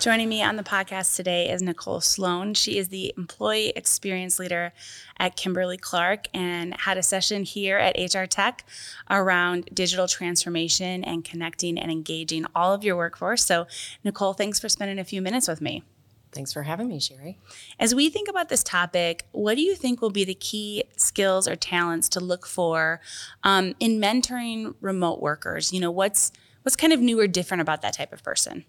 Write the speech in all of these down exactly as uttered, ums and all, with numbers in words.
Joining me on the podcast today is Nicole Sloan. She is the Employee Experience Leader at Kimberly-Clark and had a session here at H R Tech around digital transformation and connecting and engaging all of your workforce. So, Nicole, thanks for spending a few minutes with me. Thanks for having me, Sherry. As we think about this topic, what do you think will be the key skills or talents to look for um, in mentoring remote workers? You know, what's what's kind of new or different about that type of person?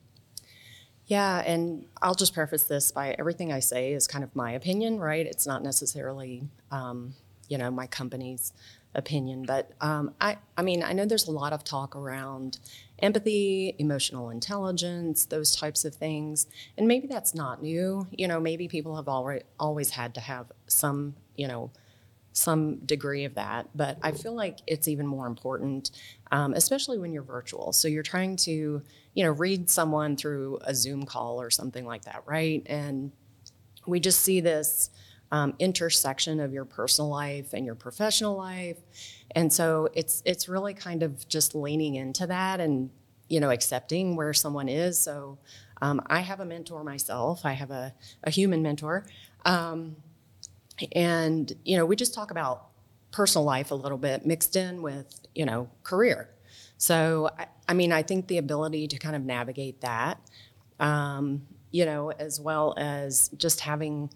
Yeah, and I'll just preface this by everything I say is kind of my opinion, right? It's not necessarily, um, you know, my company's opinion. But um, I, I mean, I know there's a lot of talk around empathy, emotional intelligence, those types of things. And maybe that's not new. You know, maybe people have already, always had to have some, you know, some degree of that. But I feel like it's even more important, um, especially when you're virtual. So you're trying to, you know, read someone through a Zoom call or something like that, right? And we just see this um, intersection of your personal life and your professional life. And so it's it's really kind of just leaning into that and, you know, accepting where someone is. So um, I have a mentor myself. I have a, a human mentor. Um, And, you know, we just talk about personal life a little bit mixed in with, you know, career. So, I, I mean, I think the ability to kind of navigate that, um, you know, as well as just having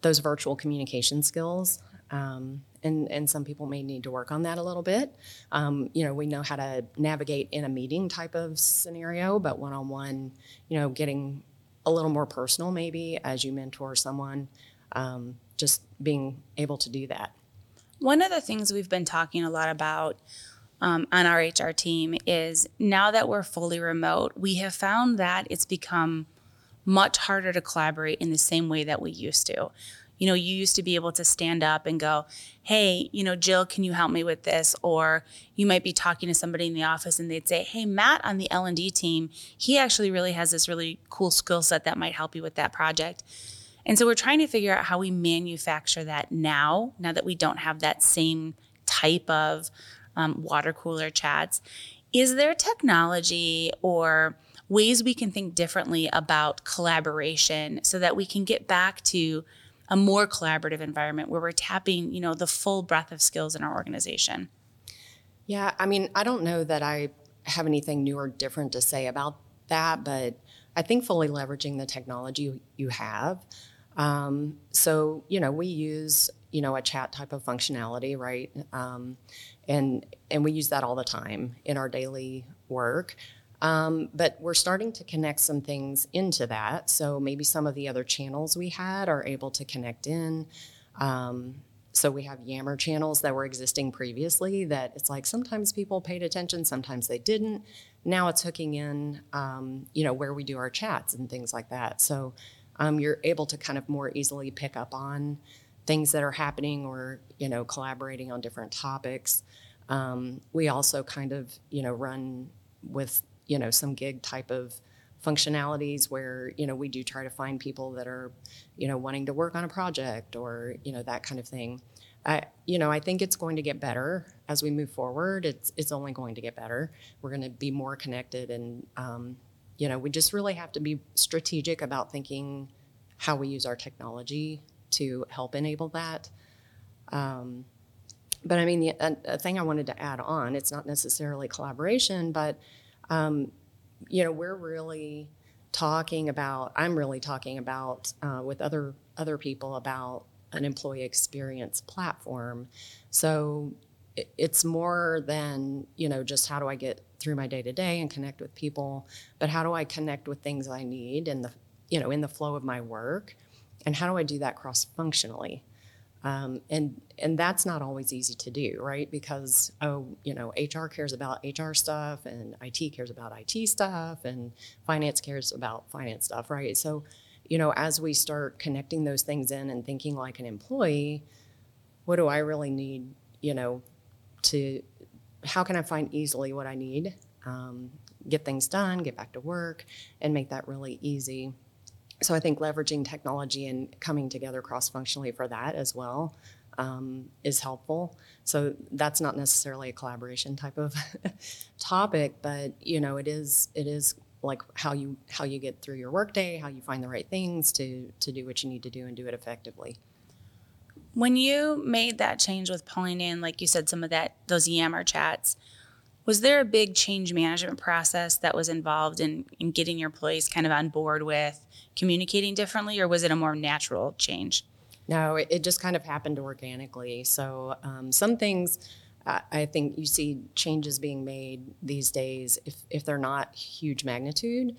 those virtual communication skills. Um, and, and some people may need to work on that a little bit. Um, you know, we know how to navigate in a meeting type of scenario, but one-on-one, you know, getting a little more personal maybe as you mentor someone. Um, just being able to do that. One of the things we've been talking a lot about um, on our H R team is now that we're fully remote, we have found that it's become much harder to collaborate in the same way that we used to. You know, you used to be able to stand up and go, hey, you know, Jill, can you help me with this? Or you might be talking to somebody in the office and they'd say, hey, Matt on the L and D team, he actually really has this really cool skill set that might help you with that project. And so we're trying to figure out how we manufacture that now, now that we don't have that same type of um, water cooler chats. Is there technology or ways we can think differently about collaboration so that we can get back to a more collaborative environment where we're tapping, you know, the full breadth of skills in our organization? Yeah, I mean, I don't know that I have anything new or different to say about that, but I think fully leveraging the technology you, you have. Um, so, you know, we use, you know, a chat type of functionality, right? Um, and and we use that all the time in our daily work. Um, but we're starting to connect some things into that. So maybe some of the other channels we had are able to connect in. Um, so we have Yammer channels that were existing previously that it's like sometimes people paid attention, sometimes they didn't. Now it's hooking in, um, you know, where we do our chats and things like that. So Um, you're able to kind of more easily pick up on things that are happening or, you know, collaborating on different topics. Um, we also kind of, you know, run with, you know, some gig type of functionalities where, you know, we do try to find people that are, you know, wanting to work on a project or, you know, that kind of thing. I, you know, I think it's going to get better as we move forward. It's it's only going to get better. We're going to be more connected and, um you know, we just really have to be strategic about thinking how we use our technology to help enable that. Um, but I mean, the a, a thing I wanted to add on, it's not necessarily collaboration, but, um, you know, we're really talking about, I'm really talking about uh, with other other people about an employee experience platform. So it, it's more than, you know, just how do I get through my day-to-day and connect with people, but how do I connect with things I need and the, you know, in the flow of my work, and how do I do that cross-functionally? Um, and and that's not always easy to do, right? Because, oh, you know, H R cares about H R stuff, and I T cares about I T stuff, and finance cares about finance stuff, right? So, you know, as we start connecting those things in and thinking like an employee, what do I really need, you know, to how can I find easily what I need, um, get things done, get back to work, and make that really easy. So I think leveraging technology and coming together cross-functionally for that as well um, is helpful. So that's not necessarily a collaboration type of topic, but you know, it is it is like how you how you get through your workday, how you find the right things to to do what you need to do and do it effectively. When you made that change with pulling in, like you said, some of that those Yammer chats, was there a big change management process that was involved in, in getting your employees kind of on board with communicating differently, or was it a more natural change? No, it, it just kind of happened organically. So um, some things, I, I think you see changes being made these days, if, if they're not huge magnitude,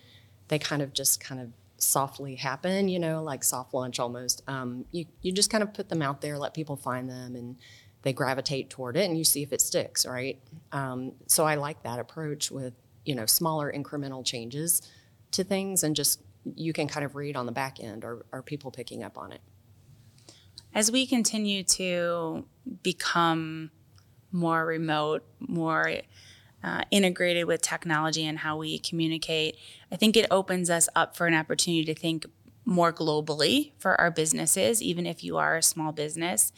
they kind of just kind of softly happen, you know, like soft launch almost. Um, you, you just kind of put them out there, let people find them, and they gravitate toward it, and you see if it sticks, right? Um, so I like that approach with, you know, smaller incremental changes to things, and just you can kind of read on the back end, or are people picking up on it? As we continue to become more remote, more uh, integrated with technology and how we communicate, I think it opens us up for an opportunity to think more globally for our businesses, even if you are a small business.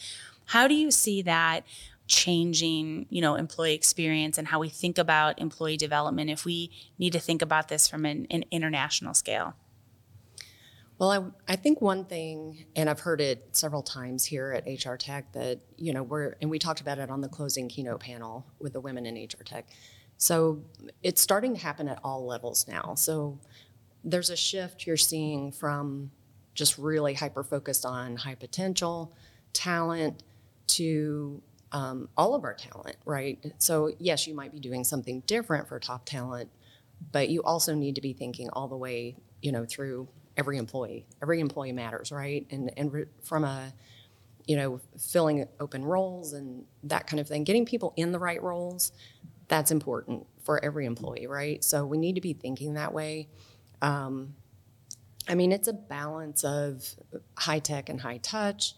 How do you see that changing, you know, employee experience and how we think about employee development if we need to think about this from an, an international scale? Well, I, I think one thing, and I've heard it several times here at H R Tech, that, you know, we're, and we talked about it on the closing keynote panel with the women in H R Tech. So it's starting to happen at all levels now. So there's a shift you're seeing from just really hyper-focused on high potential talent to um, all of our talent, right? So yes, you might be doing something different for top talent, but you also need to be thinking all the way, you know, through every employee. Every employee matters, right? And and re- from a, you know, filling open roles and that kind of thing, getting people in the right roles, that's important for every employee, right? So we need to be thinking that way. Um, I mean, it's a balance of high tech and high touch.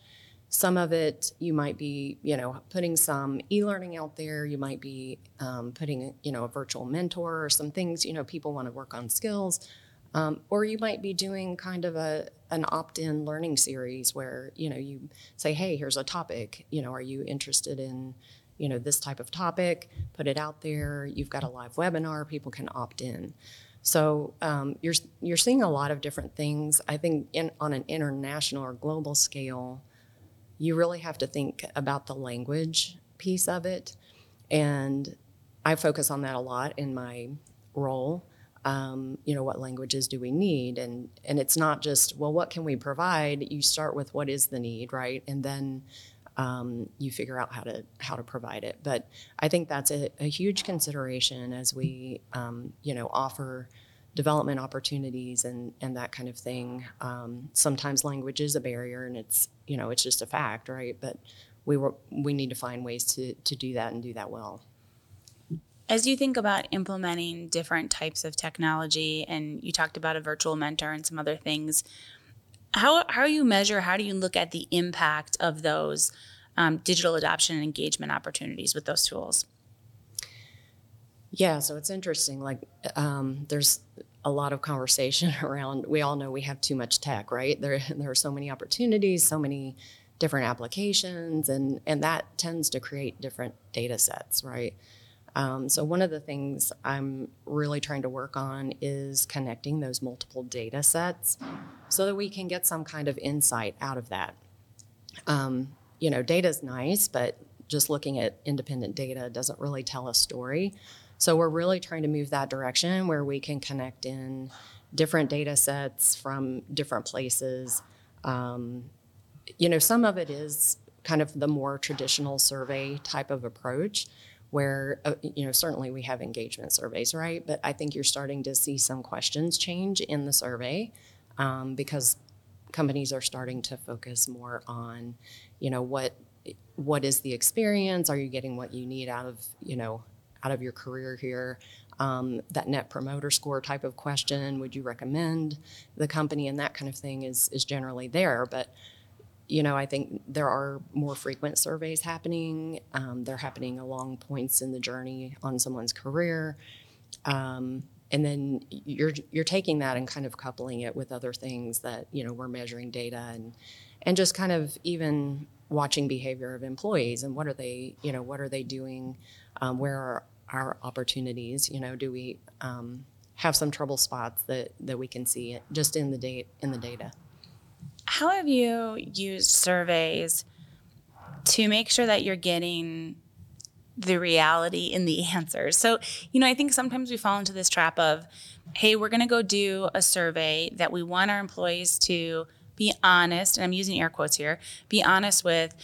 Some of it, you might be, you know, putting some e-learning out there. You might be um, putting, you know, a virtual mentor or some things, you know, people want to work on skills. Um, or you might be doing kind of a an opt-in learning series where, you know, you say, hey, here's a topic. You know, are you interested in, you know, this type of topic? Put it out there. You've got a live webinar. People can opt in. So um, you're you're seeing a lot of different things. I think in, on an international or global scale, you really have to think about the language piece of it. And I focus on that a lot in my role. Um, you know, what languages do we need? And and it's not just, well, what can we provide? You start with what is the need, right? And then um, you figure out how to how to provide it. But I think that's a, a huge consideration as we, um, you know, offer development opportunities and, and that kind of thing. Um, sometimes language is a barrier, and it's, you know, it's just a fact, right? But we were, we need to find ways to, to do that and do that well. As you think about implementing different types of technology, and you talked about a virtual mentor and some other things, how, how you measure, how do you look at the impact of those um, digital adoption and engagement opportunities with those tools? Yeah, so it's interesting. Like, um, there's a lot of conversation around, we all know we have too much tech, right? There there are so many opportunities, so many different applications, and, and that tends to create different data sets, right? Um, so one of the things I'm really trying to work on is connecting those multiple data sets so that we can get some kind of insight out of that. Um, you know, data's nice, but just looking at independent data doesn't really tell a story. So we're really trying to move that direction where we can connect in different data sets from different places. Um, you know, some of it is kind of the more traditional survey type of approach where, uh, you know, certainly we have engagement surveys, right? But I think you're starting to see some questions change in the survey um, because companies are starting to focus more on, you know, what what is the experience? Are you getting what you need out of, you know, out of your career here, um, that net promoter score type of question, would you recommend the company, and that kind of thing is is generally there. But you know, I think there are more frequent surveys happening. Um, they're happening along points in the journey on someone's career. Um, and then you're you're taking that and kind of coupling it with other things that, you know, we're measuring data and and just kind of even watching behavior of employees and what are they, you know, what are they doing? Um, where are our opportunities? You know, do we um, have some trouble spots that, that we can see just in the data, in the data? How have you used surveys to make sure that you're getting the reality in the answers? So, you know, I think sometimes we fall into this trap of, hey, we're going to go do a survey that we want our employees to be honest, and I'm using air quotes here, be honest with,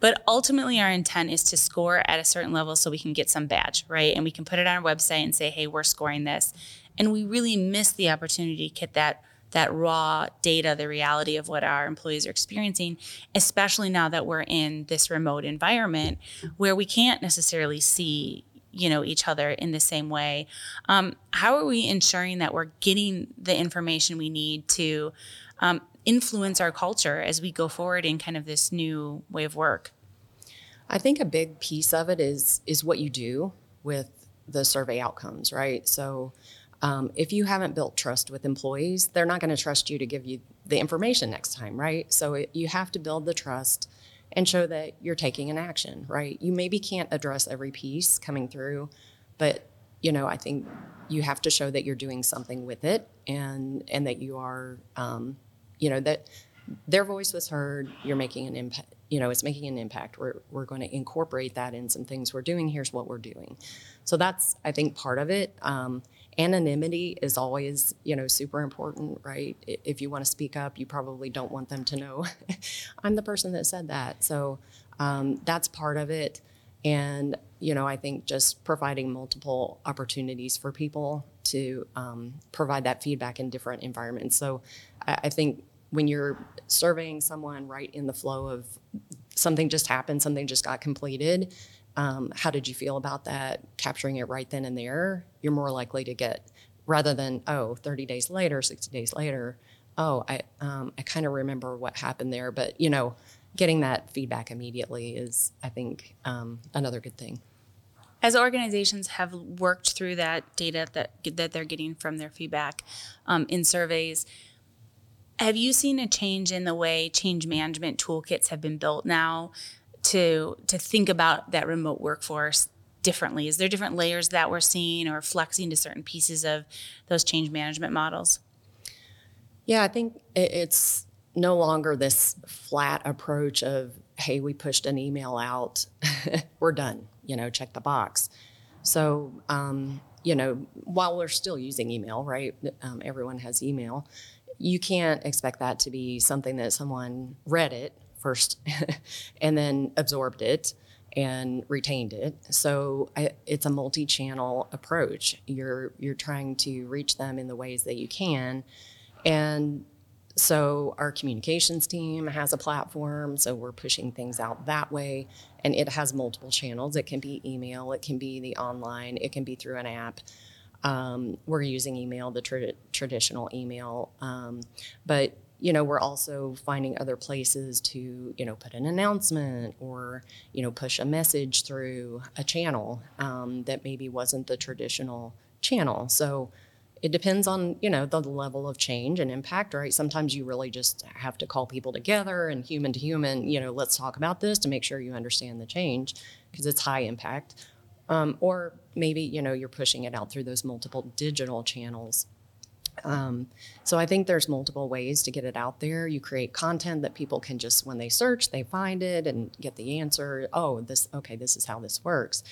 but ultimately our intent is to score at a certain level so we can get some badge, right? And we can put it on our website and say, hey, we're scoring this. And we really miss the opportunity to get that that raw data, the reality of what our employees are experiencing, especially now that we're in this remote environment where we can't necessarily see, you know, each other in the same way. Um, how are we ensuring that we're getting the information we need to um, influence our culture as we go forward in kind of this new way of work? I think a big piece of it is is what you do with the survey outcomes, right? So Um, if you haven't built trust with employees, they're not going to trust you to give you the information next time, right? So it, you have to build the trust and show that you're taking an action, right? You maybe can't address every piece coming through, but, you know, I think you have to show that you're doing something with it and, and that you are, um, you know, that their voice was heard, you're making an impact, you know, it's making an impact. We're, we're going to incorporate that in some things we're doing. Here's what we're doing. So that's, I think, part of it. Um, Anonymity is always, you know, super important, right? If you want to speak up, you probably don't want them to know I'm the person that said that. So um, that's part of it. And, you know, I think just providing multiple opportunities for people to um, provide that feedback in different environments. So I, I think when you're surveying someone right in the flow of something just happened, something just got completed, Um, how did you feel about that? Capturing it right then and there, you're more likely to get, rather than, oh, thirty days later, sixty days later, oh, I um, I kind of remember what happened there. But, you know, getting that feedback immediately is, I think, um, another good thing. As organizations have worked through that data that, that they're getting from their feedback um, in surveys, have you seen a change in the way change management toolkits have been built now to to think about that remote workforce differently? Is there different layers that we're seeing or flexing to certain pieces of those change management models? Yeah, I think it's no longer this flat approach of, hey, we pushed an email out, we're done, you know, check the box. So, um, you know, while we're still using email, right, um, everyone has email, you can't expect that to be something that someone read it first and then absorbed it and retained it. So I, it's a multi-channel approach. You're you're trying to reach them in the ways that you can. And so our communications team has a platform, so we're pushing things out that way. And it has multiple channels. It can be email, it can be the online, it can be through an app. Um, we're using email, the tra- traditional email, um, but you know, we're also finding other places to, you know, put an announcement or, you know, push a message through a channel um, that maybe wasn't the traditional channel. So it depends on, you know, the level of change and impact, right? Sometimes you really just have to call people together and human to human, you know, let's talk about this to make sure you understand the change because it's high impact. Um, or maybe, you know, you're pushing it out through those multiple digital channels. Um, so I think there's multiple ways to get it out there. You create content that people can just, when they search, they find it and get the answer. Oh, this, okay, this is how this works.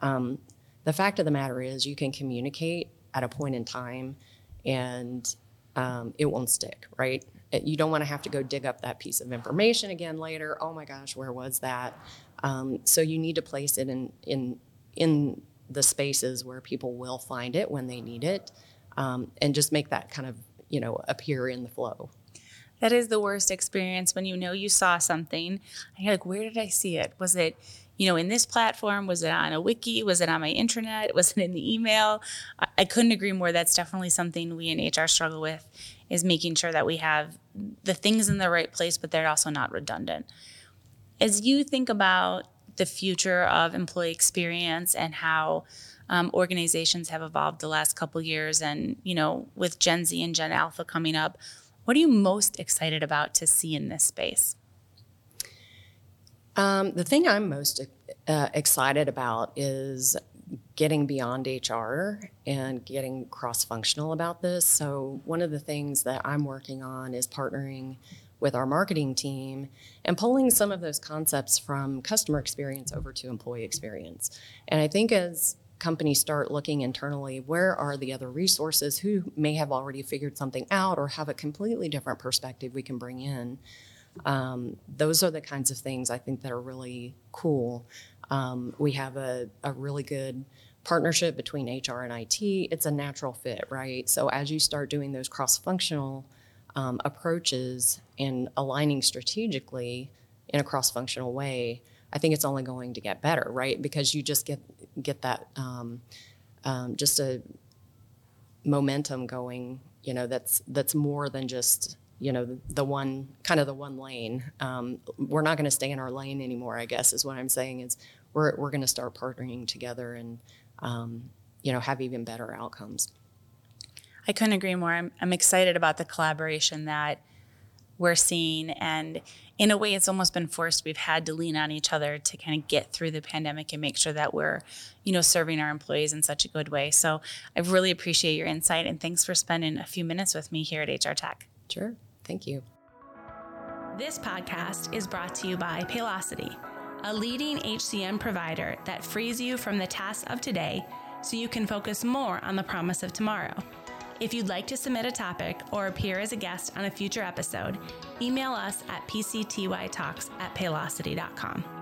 Um, the fact of the matter is you can communicate at a point in time and um, it won't stick, right? You don't want to have to go dig up that piece of information again later. Oh my gosh, where was that? Um, so you need to place it in, in, in the spaces where people will find it when they need it. Um, and just make that kind of, you know, appear in the flow. That is the worst experience when you know you saw something and you're like, where did I see it? Was it, you know, in this platform? Was it on a wiki? Was it on my intranet? Was it in the email? I, I couldn't agree more. That's definitely something we in H R struggle with, is making sure that we have the things in the right place, but they're also not redundant. As you think about the future of employee experience and how um, organizations have evolved the last couple of years, and, you know, with Gen Z and Gen Alpha coming up, what are you most excited about to see in this space? Um, the thing I'm most uh, excited about is getting beyond H R and getting cross-functional about this. So one of the things that I'm working on is partnering with our marketing team and pulling some of those concepts from customer experience over to employee experience. And I think as companies start looking internally, where are the other resources who may have already figured something out or have a completely different perspective we can bring in? Um, those are the kinds of things I think that are really cool. Um, we have a, a really good partnership between H R and I T. It's a natural fit, right? So as you start doing those cross-functional Um, approaches and aligning strategically in a cross-functional way, I think it's only going to get better, right? Because you just get get that um, um, just a momentum going, you know, that's that's more than just, you know, the, the one, kind of the one lane. Um, we're not going to stay in our lane anymore, I guess, is what I'm saying, is we're we're going to start partnering together and, um, you know, have even better outcomes. I couldn't agree more. I'm, I'm excited about the collaboration that we're seeing. And in a way, it's almost been forced. We've had to lean on each other to kind of get through the pandemic and make sure that we're, you know, serving our employees in such a good way. So I really appreciate your insight. And thanks for spending a few minutes with me here at H R Tech. Sure. Thank you. This podcast is brought to you by Paylocity, a leading H C M provider that frees you from the tasks of today so you can focus more on the promise of tomorrow. If you'd like to submit a topic or appear as a guest on a future episode, email us at P C T Y Talks at Paylocity dot com.